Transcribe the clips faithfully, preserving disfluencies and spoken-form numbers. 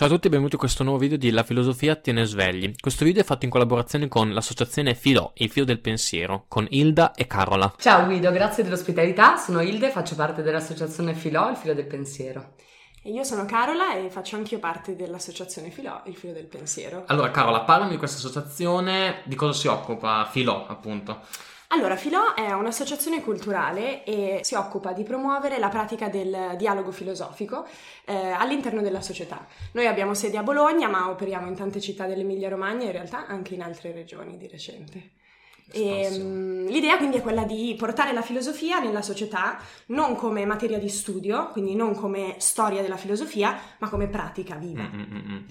Ciao a tutti e benvenuti a questo nuovo video di La Filosofia tiene svegli. Questo video è fatto in collaborazione con l'associazione Filò Il Filo del Pensiero, con Ilda e Carola. Ciao Guido, grazie dell'ospitalità, sono Ilda e faccio parte dell'associazione Filò Il Filo del Pensiero. E io sono Carola e faccio anch'io parte dell'associazione Filò, il Filo del Pensiero. Allora Carola, parlami di questa associazione, di cosa si occupa Filò appunto? Allora, Filò è un'associazione culturale e si occupa di promuovere la pratica del dialogo filosofico eh, all'interno della società. Noi abbiamo sede a Bologna, ma operiamo in tante città dell'Emilia-Romagna e in realtà anche in altre regioni di recente. E, um, l'idea quindi è quella di portare la filosofia nella società non come materia di studio, quindi non come storia della filosofia, ma come pratica viva. Mm-mm-mm.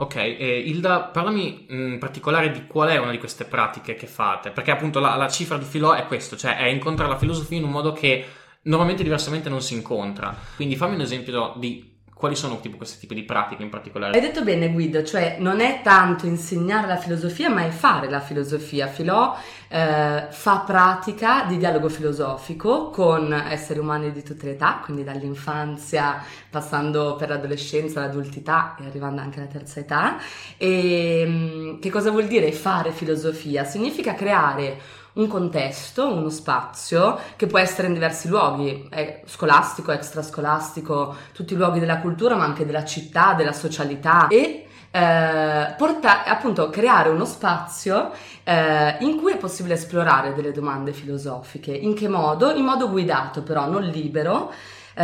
Ok, eh, Ilda, parlami in particolare di qual è una di queste pratiche che fate, perché appunto la, la cifra di Filò è questo, cioè è incontrare la filosofia in un modo che normalmente diversamente non si incontra, quindi fammi un esempio di quali sono tipo questi tipi di pratiche in particolare. Hai detto bene Guido, cioè non è tanto insegnare la filosofia ma è fare la filosofia. Filò eh, fa pratica di dialogo filosofico con esseri umani di tutte le età, quindi dall'infanzia passando per l'adolescenza, l'adultità e arrivando anche alla terza età. E che cosa vuol dire fare filosofia? Significa creare un contesto, uno spazio che può essere in diversi luoghi, scolastico, extrascolastico, tutti i luoghi della cultura ma anche della città, della socialità e eh, porta, appunto creare uno spazio eh, in cui è possibile esplorare delle domande filosofiche. In che modo? In modo guidato però, non libero. Uh,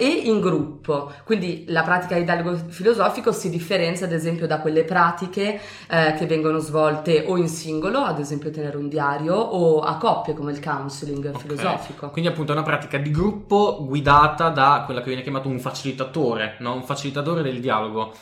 e in gruppo, quindi la pratica di dialogo filosofico si differenzia ad esempio da quelle pratiche uh, che vengono svolte o in singolo, ad esempio tenere un diario, o a coppie come il counseling okay. filosofico. Quindi appunto è una pratica di gruppo guidata da quella che viene chiamato un facilitatore, no? Un facilitatore del dialogo.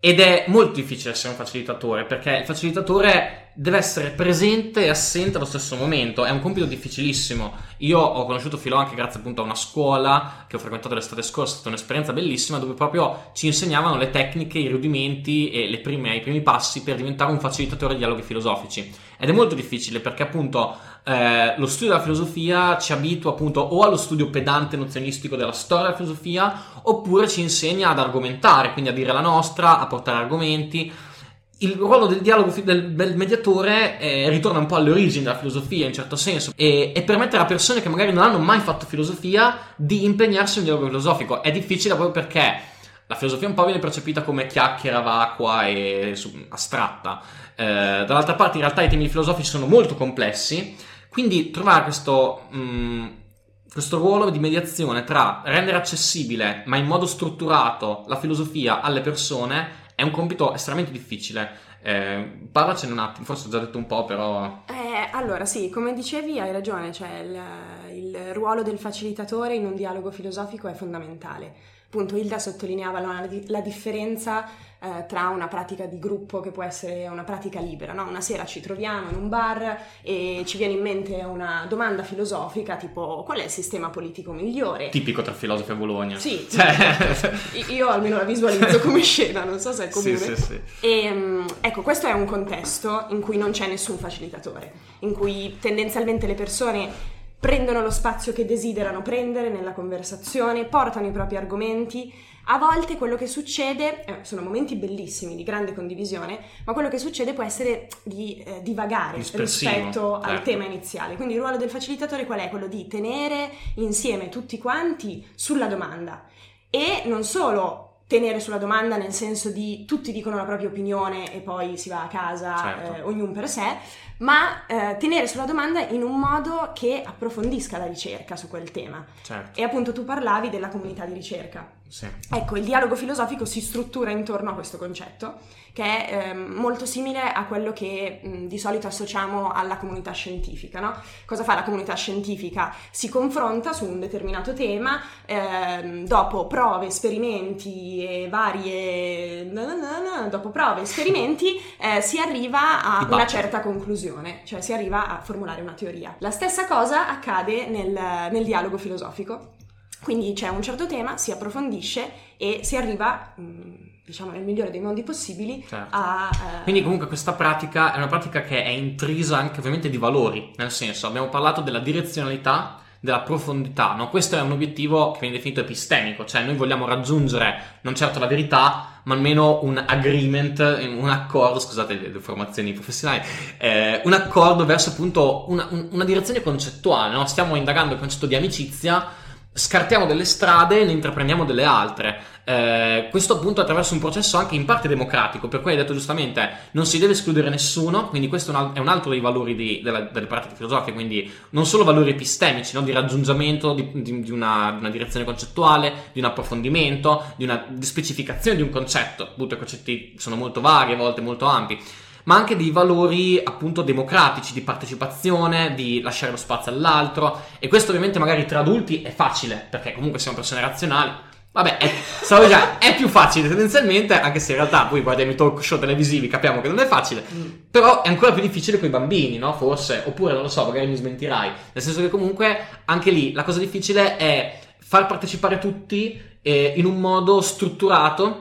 Ed è molto difficile essere un facilitatore, perché il facilitatore deve essere presente e assente allo stesso momento. È un compito difficilissimo. Io ho conosciuto Filò anche grazie appunto a una scuola che ho frequentato l'estate scorsa, è stata un'esperienza bellissima dove proprio ci insegnavano le tecniche, i rudimenti e le prime, i primi passi per diventare un facilitatore di dialoghi filosofici. Ed è molto difficile perché appunto eh, lo studio della filosofia ci abitua appunto o allo studio pedante nozionistico della storia della filosofia oppure ci insegna ad argomentare, quindi a dire la nostra, a portare argomenti. Il ruolo del dialogo del, del mediatore eh, ritorna un po' alle origini della filosofia in certo senso e, e permette a persone che magari non hanno mai fatto filosofia di impegnarsi in un dialogo filosofico. È difficile proprio perché la filosofia un po' viene percepita come chiacchiera vacua e astratta, eh, dall'altra parte in realtà i temi filosofici sono molto complessi, quindi trovare questo, mh, questo ruolo di mediazione tra rendere accessibile ma in modo strutturato la filosofia alle persone è un compito estremamente difficile. Eh, parlacene un attimo, forse ho già detto un po' però... Eh, allora sì, come dicevi hai ragione, cioè il, il ruolo del facilitatore in un dialogo filosofico è fondamentale. Appunto Ilda sottolineava la, la differenza eh, tra una pratica di gruppo che può essere una pratica libera, no? Una sera ci troviamo in un bar e ci viene in mente una domanda filosofica tipo qual è il sistema politico migliore? Tipico tra filosofi a Bologna. Sì, cioè... io almeno la visualizzo come scena, non so se è comune. Sì, sì, sì. E, ecco, questo è un contesto in cui non c'è nessun facilitatore, in cui tendenzialmente le persone prendono lo spazio che desiderano prendere nella conversazione, portano i propri argomenti. A volte quello che succede, eh, sono momenti bellissimi di grande condivisione, ma quello che succede può essere di eh, divagare rispetto al ecco. tema iniziale. Quindi il ruolo del facilitatore qual è? Quello di tenere insieme tutti quanti sulla domanda. E non solo tenere sulla domanda nel senso di tutti dicono la propria opinione e poi si va a casa certo. eh, ognuno per sé, ma eh, tenere sulla domanda in un modo che approfondisca la ricerca su quel tema certo. E appunto tu parlavi della comunità di ricerca sì. Ecco, il dialogo filosofico si struttura intorno a questo concetto che è eh, molto simile a quello che mh, di solito associamo alla comunità scientifica, no? Cosa fa la comunità scientifica? Si confronta su un determinato tema eh, dopo prove, esperimenti e varie no, no, no, dopo prove, esperimenti eh, si arriva a una certa conclusione, cioè si arriva a formulare una teoria. La stessa cosa accade nel, nel dialogo filosofico, quindi c'è un certo tema, si approfondisce e si arriva mh, diciamo nel migliore dei modi possibili certo. a... Eh... Quindi comunque questa pratica è una pratica che è intrisa anche ovviamente di valori, nel senso abbiamo parlato della direzionalità della profondità, no? Questo è un obiettivo che viene definito epistemico, cioè noi vogliamo raggiungere non certo la verità, ma almeno un agreement, un accordo, scusate le formazioni professionali, eh, un accordo verso appunto una, una direzione concettuale, no? Stiamo indagando il concetto di amicizia, scartiamo delle strade e ne intraprendiamo delle altre. Eh, questo appunto attraverso un processo anche in parte democratico, per cui hai detto giustamente non si deve escludere nessuno, quindi questo è un altro dei valori di, della, delle pratiche filosofiche, quindi non solo valori epistemici, no? Di raggiungimento di, di, di, una, di una direzione concettuale, di un approfondimento, di una di specificazione di un concetto, appunto i concetti sono molto vari, a volte molto ampi, ma anche dei valori appunto democratici, di partecipazione, di lasciare lo spazio all'altro. E questo ovviamente magari tra adulti è facile, perché comunque siamo persone razionali, vabbè, è, stavo già, è più facile tendenzialmente, anche se in realtà poi guardiamo i talk show televisivi, capiamo che non è facile, mm. però è ancora più difficile con i bambini, no? Forse, oppure non lo so, magari mi smentirai, nel senso che comunque anche lì la cosa difficile è far partecipare tutti eh, in un modo strutturato,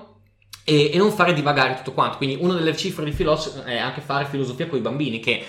E, e non fare divagare tutto quanto. Quindi una delle cifre di filosofia è anche fare filosofia con i bambini, che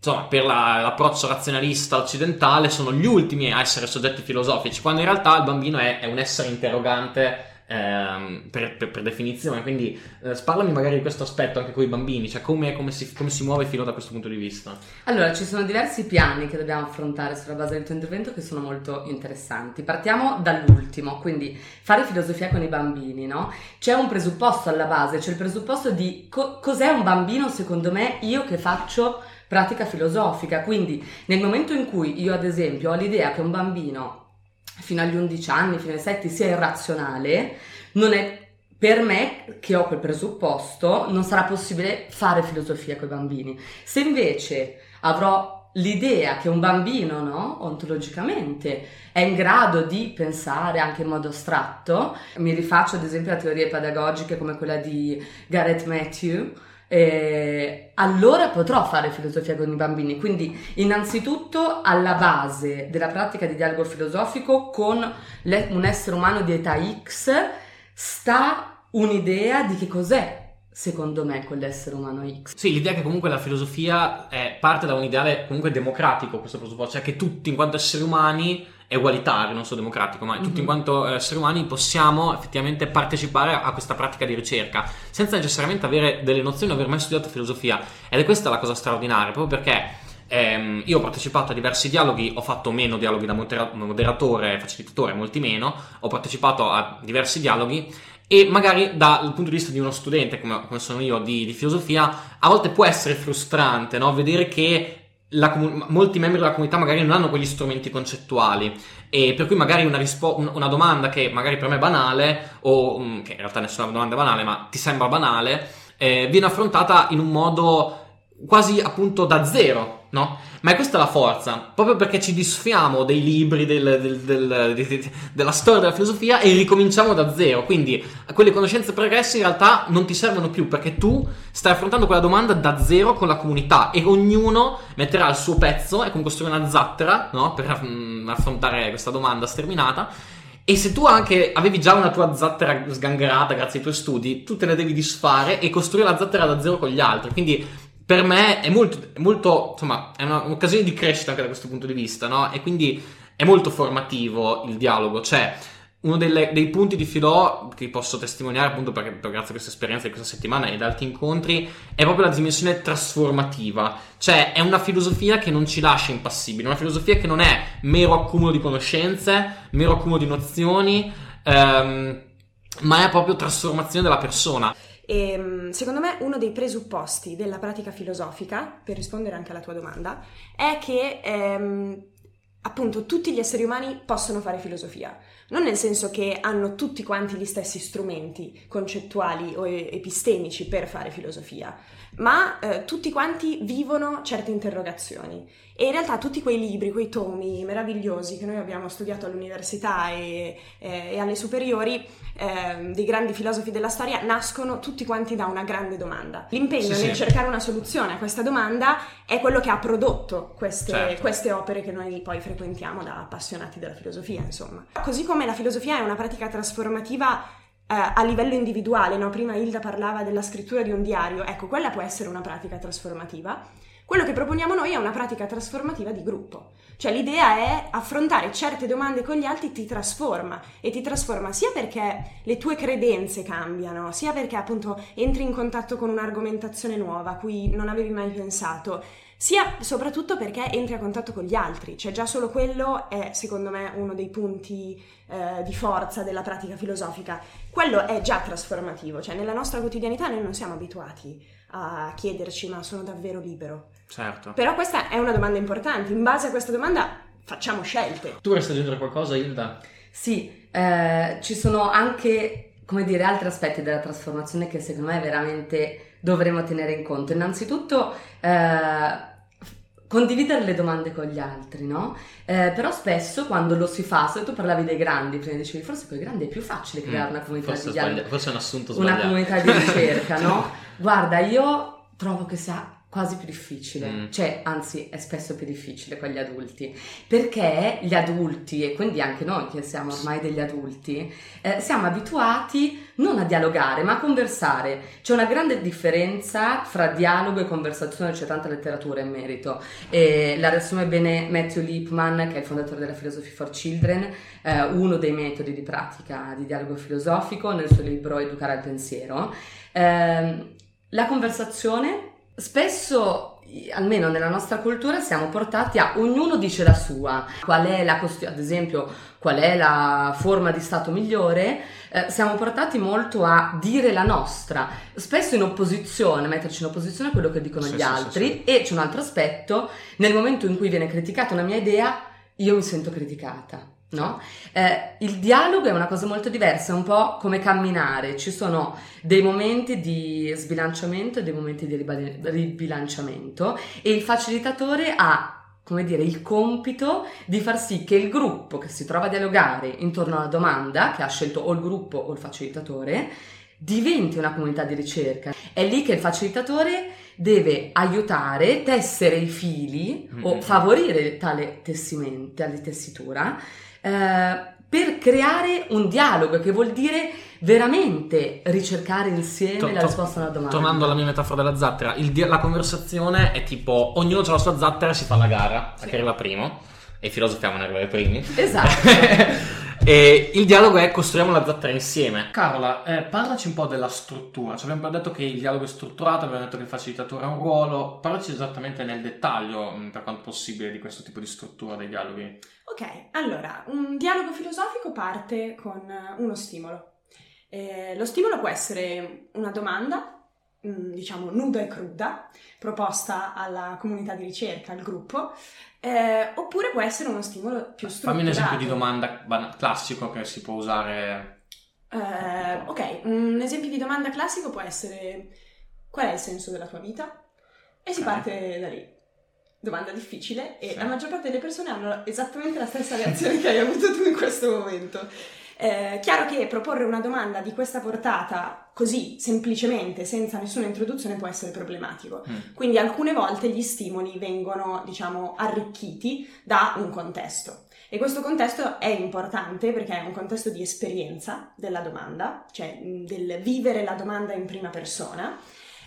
insomma per la, l'approccio razionalista occidentale sono gli ultimi a essere soggetti filosofici, quando in realtà il bambino è, è un essere interrogante ehm, per, per, per definizione. Quindi eh, parlami magari di questo aspetto anche con i bambini, cioè come, come, si, come si muove il filo da questo punto di vista. Allora, ci sono diversi piani che dobbiamo affrontare sulla base del tuo intervento, che sono molto interessanti. Partiamo dall'ultimo, quindi fare filosofia con i bambini, no? C'è un presupposto alla base, c'è il presupposto di co- cos'è un bambino secondo me, io che faccio pratica filosofica. Quindi nel momento in cui io ad esempio ho l'idea che un bambino fino agli undici anni, fino ai sette sia irrazionale, non è per me, che ho quel presupposto, non sarà possibile fare filosofia con i bambini. Se invece avrò l'idea che un bambino, no, ontologicamente è in grado di pensare anche in modo astratto, mi rifaccio ad esempio a teorie pedagogiche come quella di Gareth Matthews, eh, allora potrò fare filosofia con i bambini. Quindi innanzitutto alla base della pratica di dialogo filosofico con le, un essere umano di età X sta un'idea di che cos'è secondo me quell'essere umano X. Sì, l'idea che comunque la filosofia è, parte da un ideale comunque democratico, questo presupposto, cioè che tutti in quanto esseri umani, è ugualitario, non solo democratico, ma mm-hmm. tutti in quanto esseri umani possiamo effettivamente partecipare a questa pratica di ricerca senza necessariamente avere delle nozioni o aver mai studiato filosofia. Ed è questa la cosa straordinaria, proprio perché ehm, io ho partecipato a diversi dialoghi, ho fatto meno dialoghi da moderatore, facilitatore, molti meno, ho partecipato a diversi dialoghi. E magari dal punto di vista di uno studente, come, come sono io, di, di filosofia, a volte può essere frustrante, no? Vedere che la, molti membri della comunità magari non hanno quegli strumenti concettuali, e per cui magari una, rispo, una domanda che magari per me è banale, o che in realtà nessuna domanda è banale, ma ti sembra banale, eh, viene affrontata in un modo quasi appunto da zero, no? Ma è questa la forza, proprio perché ci disfiamo dei libri del, del, del, de, de, della storia della filosofia e ricominciamo da zero. Quindi quelle conoscenze pregresse in realtà non ti servono più, perché tu stai affrontando quella domanda da zero con la comunità e ognuno metterà il suo pezzo e costruirà una zattera, no? Per mm, affrontare questa domanda sterminata. E se tu anche avevi già una tua zattera sgangherata grazie ai tuoi studi, tu te ne devi disfare e costruire la zattera da zero con gli altri. Quindi per me è molto, molto, insomma, è una, un'occasione di crescita anche da questo punto di vista, no? E quindi è molto formativo il dialogo. Cioè, uno delle, dei punti di Filò che posso testimoniare appunto perché, perché grazie a questa esperienza di questa settimana e ad altri incontri, è proprio la dimensione trasformativa. Cioè, è una filosofia che non ci lascia impassibili, una filosofia che non è mero accumulo di conoscenze, mero accumulo di nozioni, ehm, ma è proprio trasformazione della persona. E, secondo me uno dei presupposti della pratica filosofica, per rispondere anche alla tua domanda, è che ehm, appunto tutti gli esseri umani possono fare filosofia, non nel senso che hanno tutti quanti gli stessi strumenti concettuali o epistemici per fare filosofia, ma eh, tutti quanti vivono certe interrogazioni, e in realtà tutti quei libri, quei tomi meravigliosi che noi abbiamo studiato all'università e, e, e alle superiori Eh, dei grandi filosofi della storia nascono tutti quanti da una grande domanda. L'impegno sì, nel sì. cercare una soluzione a questa domanda è quello che ha prodotto queste, certo. queste opere che noi poi frequentiamo da appassionati della filosofia, insomma. Così come la filosofia è una pratica trasformativa eh, a livello individuale, no? Prima Hilda parlava della scrittura di un diario, ecco, quella può essere una pratica trasformativa. Quello che proponiamo noi è una pratica trasformativa di gruppo, cioè l'idea è affrontare certe domande con gli altri ti trasforma, e ti trasforma sia perché le tue credenze cambiano, sia perché appunto entri in contatto con un'argomentazione nuova a cui non avevi mai pensato, sia soprattutto perché entri a contatto con gli altri, cioè già solo quello è secondo me uno dei punti eh, di forza della pratica filosofica. Quello è già trasformativo, cioè nella nostra quotidianità noi non siamo abituati a chiederci ma sono davvero libero? Certo. Però questa è una domanda importante, in base a questa domanda facciamo scelte. Tu vorresti aggiungere qualcosa, Hilda? Sì, eh, ci sono anche, come dire, altri aspetti della trasformazione che secondo me veramente dovremmo tenere in conto. Innanzitutto eh, condividere le domande con gli altri, no? Eh, però spesso quando lo si fa, se tu parlavi dei grandi, prima dicevi forse con i grandi è più facile creare mm, una comunità di sbagli- forse è un assunto sbagliato. Una comunità di ricerca, no? Guarda, io trovo che sia quasi più difficile, mm. cioè anzi è spesso più difficile con gli adulti, perché gli adulti, e quindi anche noi che siamo ormai degli adulti, eh, siamo abituati non a dialogare ma a conversare. C'è una grande differenza fra dialogo e conversazione, c'è tanta letteratura in merito, e la riassume bene Matthew Lipman, che è il fondatore della Philosophy for Children, eh, uno dei metodi di pratica di dialogo filosofico, nel suo libro Educare al pensiero. Eh, la conversazione spesso, almeno nella nostra cultura, siamo portati a ognuno dice la sua, qual è la costi- ad esempio qual è la forma di stato migliore, eh, siamo portati molto a dire la nostra, spesso in opposizione, metterci in opposizione a quello che dicono sì, gli sì, altri sì, sì. E c'è un altro aspetto: nel momento in cui viene criticata una mia idea, io mi sento criticata. No? Eh, il dialogo è una cosa molto diversa, è un po' come camminare, ci sono dei momenti di sbilanciamento e dei momenti di ribilanciamento, e il facilitatore ha, come dire, il compito di far sì che il gruppo che si trova a dialogare intorno alla domanda che ha scelto o il gruppo o il facilitatore diventi una comunità di ricerca. È lì che il facilitatore deve aiutare, tessere i fili mm-hmm. o favorire tale tessimento, tale tessitura, eh, per creare un dialogo, che vuol dire veramente ricercare insieme to- to- la risposta alla domanda. Tornando alla mia metafora della zattera, il di- la conversazione è tipo ognuno ha la sua zattera e si fa la gara sì. a chi arriva primo, e i filosofi amano arrivare primi. Esatto. E il dialogo è costruiamo la zattera insieme. Carla, eh, parlaci un po' della struttura. Ci abbiamo detto che il dialogo è strutturato, abbiamo detto che il facilitatore ha un ruolo. Parlaci esattamente nel dettaglio, per quanto possibile, di questo tipo di struttura dei dialoghi. Ok, allora, un dialogo filosofico parte con uno stimolo. Eh, lo stimolo può essere una domanda, diciamo nuda e cruda, proposta alla comunità di ricerca, al gruppo, eh, oppure può essere uno stimolo più strutturato. Fammi un esempio di domanda ban- classico che si può usare. Eh, ok, un esempio di domanda classico può essere: qual è il senso della tua vita? E si eh. parte da lì. Domanda difficile, e sì. la maggior parte delle persone hanno esattamente la stessa reazione che hai avuto tu in questo momento. Eh, chiaro che proporre una domanda di questa portata così semplicemente, senza nessuna introduzione, può essere problematico. Mm. Quindi alcune volte gli stimoli vengono, diciamo, arricchiti da un contesto. E questo contesto è importante perché è un contesto di esperienza della domanda, cioè del vivere la domanda in prima persona,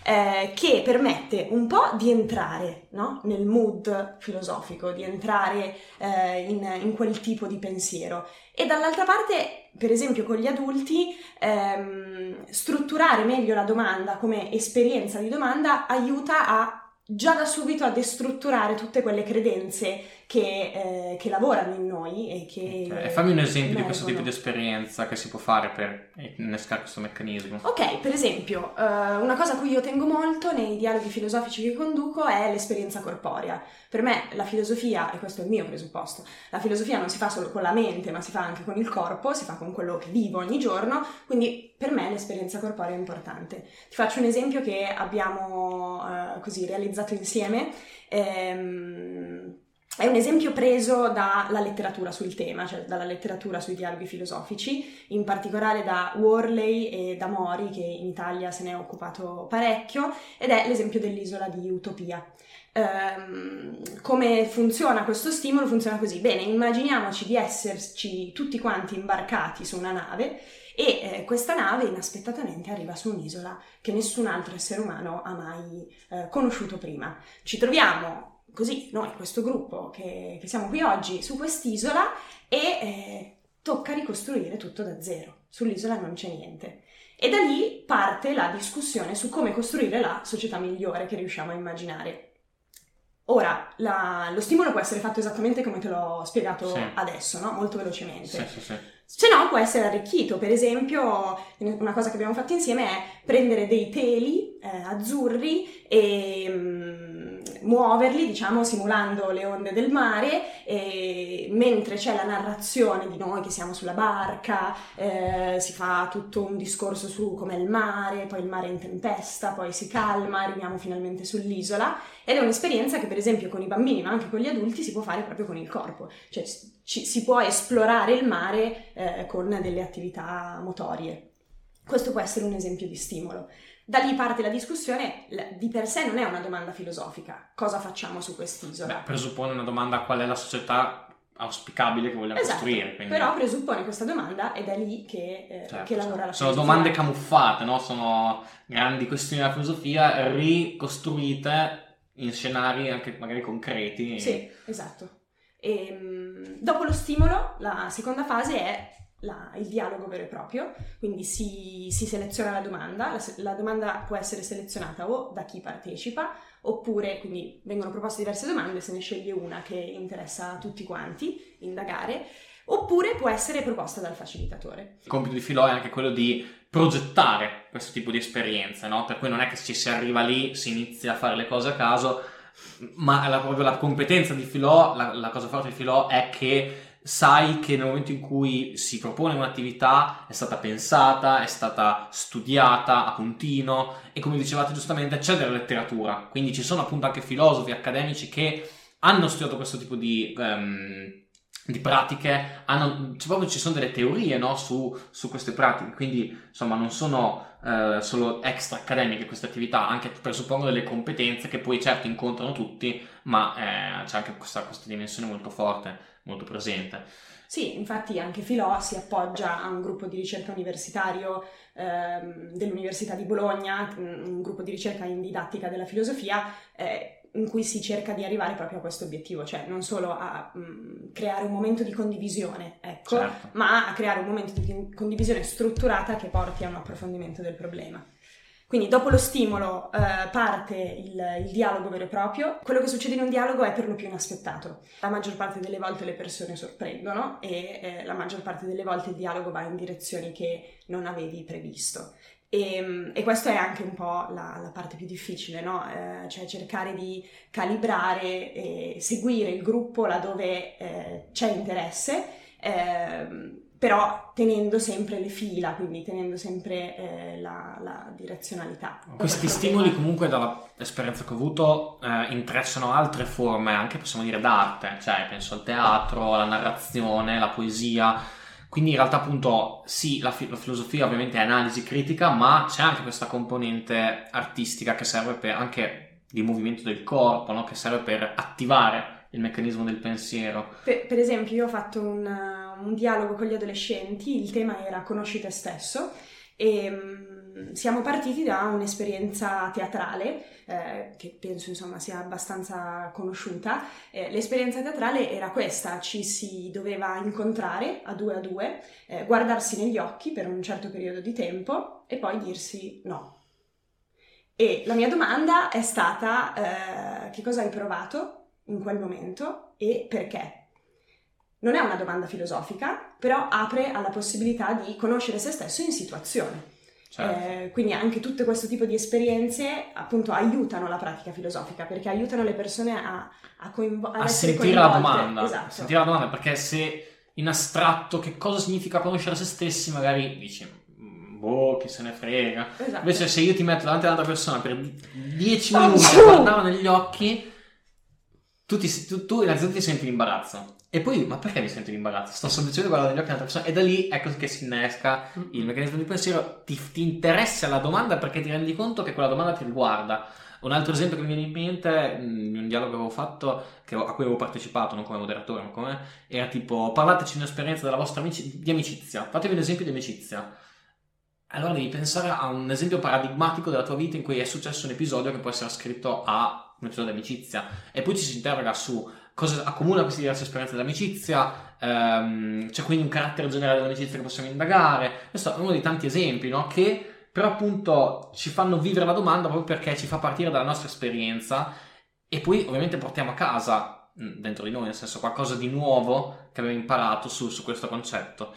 eh, che permette un po' di entrare, no? nel mood filosofico, di entrare eh, in, in quel tipo di pensiero. E dall'altra parte, per esempio con gli adulti, ehm, strutturare meglio la domanda come esperienza di domanda aiuta a già da subito a destrutturare tutte quelle credenze che, eh, che lavorano in noi e che... Okay. E fammi un esempio di questo tipo di esperienza che si può fare per innescare questo meccanismo. Ok, per esempio, eh, una cosa a cui io tengo molto nei dialoghi filosofici che conduco è l'esperienza corporea. Per me la filosofia, e questo è il mio presupposto, la filosofia non si fa solo con la mente, ma si fa anche con il corpo, si fa con quello che vivo ogni giorno, quindi per me l'esperienza corporea è importante. Ti faccio un esempio che abbiamo eh, così realizzato insieme. Ehm, È un esempio preso dalla letteratura sul tema, cioè dalla letteratura sui dialoghi filosofici, in particolare da Worley e da Mori, che in Italia se ne è occupato parecchio, ed è l'esempio dell'isola di Utopia. Ehm, come funziona questo stimolo? Funziona così. Bene, immaginiamoci di esserci tutti quanti imbarcati su una nave e eh, questa nave inaspettatamente arriva su un'isola che nessun altro essere umano ha mai eh, conosciuto prima. Ci troviamo così noi, questo gruppo che, che siamo qui oggi, su quest'isola, e eh, tocca ricostruire tutto da zero. Sull'isola non c'è niente. E da lì parte la discussione su come costruire la società migliore che riusciamo a immaginare. Ora, la, lo stimolo può essere fatto esattamente come te l'ho spiegato sì. adesso, no? Molto velocemente. Sì, sì, sì. Se no può essere arricchito. Per esempio, una cosa che abbiamo fatto insieme è prendere dei teli eh, azzurri e... Mh, muoverli, diciamo, simulando le onde del mare, e mentre c'è la narrazione di noi che siamo sulla barca, eh, si fa tutto un discorso su com'è il mare, poi il mare è in tempesta, poi si calma, arriviamo finalmente sull'isola, ed è un'esperienza che per esempio con i bambini ma anche con gli adulti si può fare proprio con il corpo, cioè ci, si può esplorare il mare eh, con delle attività motorie. Questo può essere un esempio di stimolo. Da lì parte la discussione, di per sé non è una domanda filosofica. Cosa facciamo su quest'isola? Beh, presuppone una domanda: qual è la società auspicabile che vogliamo esatto, costruire? Quindi... Però presuppone questa domanda, ed è lì che, eh, certo, che lavora certo. la filosofia. Sono domande camuffate, no? Sono grandi questioni della filosofia ricostruite in scenari anche magari concreti. Sì, esatto. E, dopo lo stimolo, la seconda fase è... La, il dialogo vero e proprio, quindi si, si seleziona la domanda, la, la domanda può essere selezionata o da chi partecipa, oppure, quindi vengono proposte diverse domande, se ne sceglie una che interessa a tutti quanti indagare, oppure può essere proposta dal facilitatore. Il compito di Filò è anche quello di progettare questo tipo di esperienze, no? Per cui non è che ci si arriva lì, si inizia a fare le cose a caso, ma la, proprio la competenza di Filò, la, la cosa forte di Filò è che sai che nel momento in cui si propone un'attività è stata pensata, è stata studiata a puntino, e come dicevate giustamente c'è della letteratura, quindi ci sono appunto anche filosofi accademici che hanno studiato questo tipo di, um, di pratiche, hanno, cioè proprio ci sono delle teorie, no, su, su queste pratiche, quindi insomma non sono uh, solo extra accademiche queste attività, anche presuppongono delle competenze che poi certo incontrano tutti, ma eh, c'è anche questa, questa dimensione molto forte, molto presente. Sì, infatti anche Filò si appoggia a un gruppo di ricerca universitario eh, dell'Università di Bologna, un gruppo di ricerca in didattica della filosofia, eh, in cui si cerca di arrivare proprio a questo obiettivo, cioè non solo a mh, creare un momento di condivisione, ecco, certo. ma a creare un momento di condivisione strutturata che porti a un approfondimento del problema. Quindi dopo lo stimolo eh, parte il, il dialogo vero e proprio. Quello che succede in un dialogo è per lo più inaspettato. La maggior parte delle volte le persone sorprendono e eh, la maggior parte delle volte il dialogo va in direzioni che non avevi previsto. E, e questo è anche un po' la, la parte più difficile, no? Eh, cioè cercare di calibrare e seguire il gruppo laddove eh, c'è interesse, eh, però tenendo sempre le fila, quindi tenendo sempre eh, la, la direzionalità. Questi stimoli comunque dall'esperienza che ho avuto eh, intrecciano altre forme, anche possiamo dire d'arte, cioè penso al teatro, alla narrazione, alla poesia, quindi in realtà appunto sì, la, fi- la filosofia ovviamente è analisi critica, ma c'è anche questa componente artistica che serve per anche il movimento del corpo, no? Che serve per attivare il meccanismo del pensiero. Per, per esempio io ho fatto un, un dialogo con gli adolescenti, il tema era conosci te stesso, e um, siamo partiti da un'esperienza teatrale eh, che penso insomma sia abbastanza conosciuta. Eh, l'esperienza teatrale era questa: ci si doveva incontrare a due a due, eh, guardarsi negli occhi per un certo periodo di tempo e poi dirsi no. E la mia domanda è stata eh, che cosa hai provato in quel momento e perché? Non è una domanda filosofica, però apre alla possibilità di conoscere se stesso in situazione. Certo. Eh, quindi anche tutto questo tipo di esperienze appunto aiutano la pratica filosofica, perché aiutano le persone a, a, coinvo- a sentire coinvolte. la domanda, esatto. sentire la domanda, perché se in astratto che cosa significa conoscere se stessi magari dici boh, chi se ne frega, esatto. invece se io ti metto davanti a un'altra persona per dieci minuti e guardavo negli occhi tu, ti, tu, tu innanzitutto ti senti l'imbarazzo e poi ma perché mi sento l'imbarazzo? Sto semplicemente guardando gli occhi di un'altra persona e da lì ecco che si innesca il meccanismo di pensiero, ti, ti interessa la domanda perché ti rendi conto che quella domanda ti riguarda. Un altro esempio che mi viene in mente in un dialogo che avevo fatto, che, a cui avevo partecipato, non come moderatore, ma come, era tipo: parlateci di un'esperienza della vostra amici- di amicizia, fatevi un esempio di amicizia. Allora devi pensare a un esempio paradigmatico della tua vita in cui è successo un episodio che può essere ascritto a un episodio di amicizia, e poi ci si interroga su cosa accomuna queste diverse esperienze dell'amicizia, ehm, c'è quindi un carattere generale dell'amicizia che possiamo indagare. Questo è uno dei tanti esempi, no? Che però appunto ci fanno vivere la domanda proprio perché ci fa partire dalla nostra esperienza e poi ovviamente portiamo a casa dentro di noi, nel senso, qualcosa di nuovo che abbiamo imparato su, su questo concetto.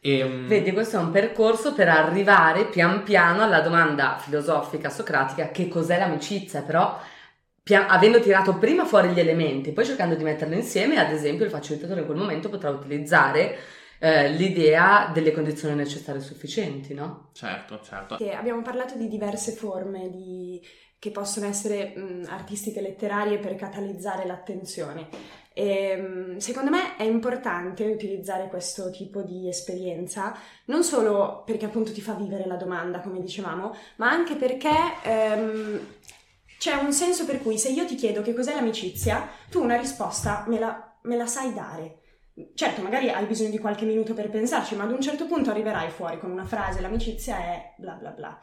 E, vedi, questo è un percorso per arrivare pian piano alla domanda filosofica socratica: che cos'è l'amicizia? Però pian, avendo tirato prima fuori gli elementi, poi cercando di metterli insieme, ad esempio il facilitatore in quel momento potrà utilizzare Eh, l'idea delle condizioni necessarie e sufficienti, no? Certo, certo. Che abbiamo parlato di diverse forme di... che possono essere mh, artistiche, letterarie, per catalizzare l'attenzione. E, mh, secondo me è importante utilizzare questo tipo di esperienza non solo perché appunto ti fa vivere la domanda, come dicevamo, ma anche perché ehm, c'è un senso per cui se io ti chiedo che cos'è l'amicizia, tu una risposta me la, me la sai dare. Certo, magari hai bisogno di qualche minuto per pensarci, ma ad un certo punto arriverai fuori con una frase: l'amicizia è bla bla bla.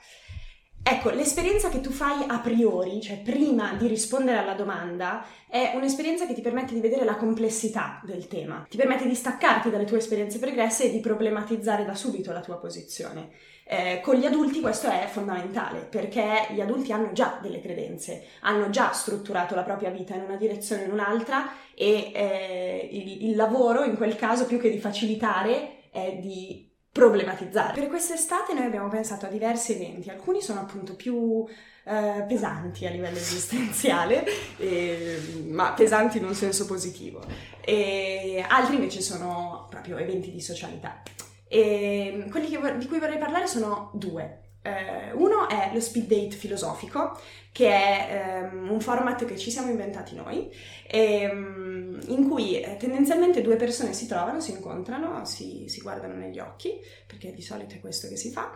Ecco, l'esperienza che tu fai a priori, cioè prima di rispondere alla domanda, è un'esperienza che ti permette di vedere la complessità del tema, ti permette di staccarti dalle tue esperienze pregresse e di problematizzare da subito la tua posizione. Eh, con gli adulti questo è fondamentale, perché gli adulti hanno già delle credenze, hanno già strutturato la propria vita in una direzione o in un'altra, e eh, il, il lavoro in quel caso, più che di facilitare, è di problematizzare. Per quest'estate noi abbiamo pensato a diversi eventi, alcuni sono appunto più eh, pesanti a livello esistenziale, eh, ma pesanti in un senso positivo, e altri invece sono proprio eventi di socialità. E quelli che vor- di cui vorrei parlare sono due. Eh, uno è lo speed date filosofico, che è ehm, un format che ci siamo inventati noi, ehm, in cui eh, tendenzialmente due persone si trovano, si incontrano, si, si guardano negli occhi, perché di solito è questo che si fa,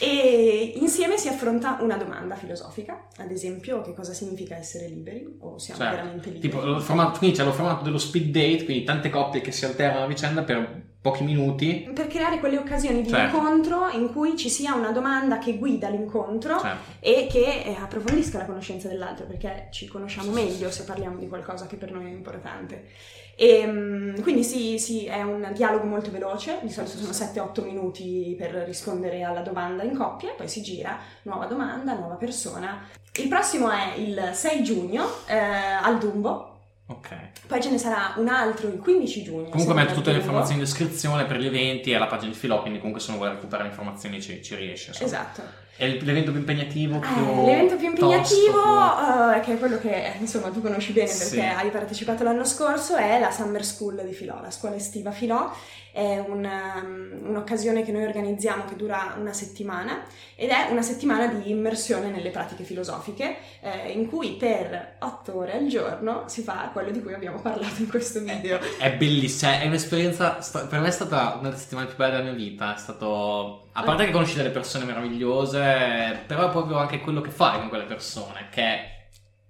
e insieme si affronta una domanda filosofica, ad esempio: che cosa significa essere liberi, o siamo certo. veramente liberi? Tipo, lo formato, quindi c'è lo formato dello speed date, quindi tante coppie che si alternano a vicenda per pochi minuti, per creare quelle occasioni di certo. incontro in cui ci sia una domanda che guida l'incontro certo. e che approfondisca la conoscenza dell'altro, perché ci conosciamo meglio se parliamo di qualcosa che per noi è importante. E quindi sì, sì, è un dialogo molto veloce, di solito sono sette otto minuti per rispondere alla domanda in coppia, poi si gira, nuova domanda, nuova persona. Il prossimo è il sei giugno eh, al Dumbo. Okay. Poi ce ne sarà un altro il quindici giugno. Comunque metto tutte le informazioni in descrizione per gli eventi e alla pagina di Filò, quindi comunque se uno vuole recuperare informazioni ci, ci riesce. Insomma. Esatto. È l'evento più impegnativo più eh, L'evento più impegnativo, tosto, più... Uh, che è quello che insomma tu conosci bene perché sì. hai partecipato l'anno scorso, è la Summer School di Filò, la scuola estiva Filò. È un, um, un'occasione che noi organizziamo che dura una settimana, ed è una settimana di immersione nelle pratiche filosofiche, eh, in cui per otto ore al giorno si fa quello di cui abbiamo parlato in questo video. È, è bellissima, è un'esperienza, per me è stata una delle settimane più belle della mia vita, è stato... A parte che conosci delle persone meravigliose, però è proprio anche quello che fai con quelle persone, che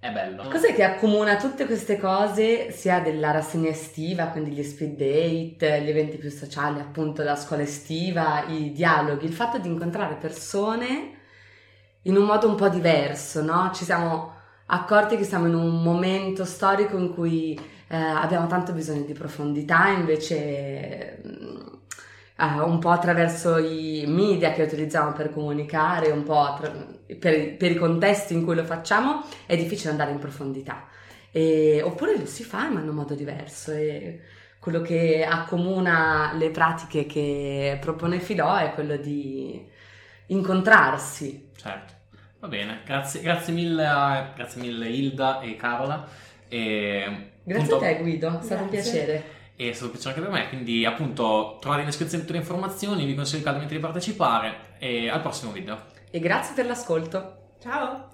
è bello. Cos'è che accomuna tutte queste cose, sia della rassegna estiva, quindi gli speed date, gli eventi più sociali, appunto la scuola estiva, i dialoghi, il fatto di incontrare persone in un modo un po' diverso, no? Ci siamo accorti che siamo in un momento storico in cui eh, abbiamo tanto bisogno di profondità, invece... Uh, un po' attraverso i media che utilizziamo per comunicare, un po' attra- per, per i contesti in cui lo facciamo, è difficile andare in profondità, e, oppure lo si fa ma in un modo diverso, e quello che accomuna le pratiche che propone Filò è quello di incontrarsi. Certo, va bene, grazie, grazie mille grazie mille Hilda e Carola, e, grazie appunto, a te Guido, è stato grazie. Un piacere. E è stato piacere anche per me, quindi appunto trovate in descrizione tutte le informazioni, vi consiglio caldamente di partecipare, e al prossimo video. E grazie per l'ascolto. Ciao!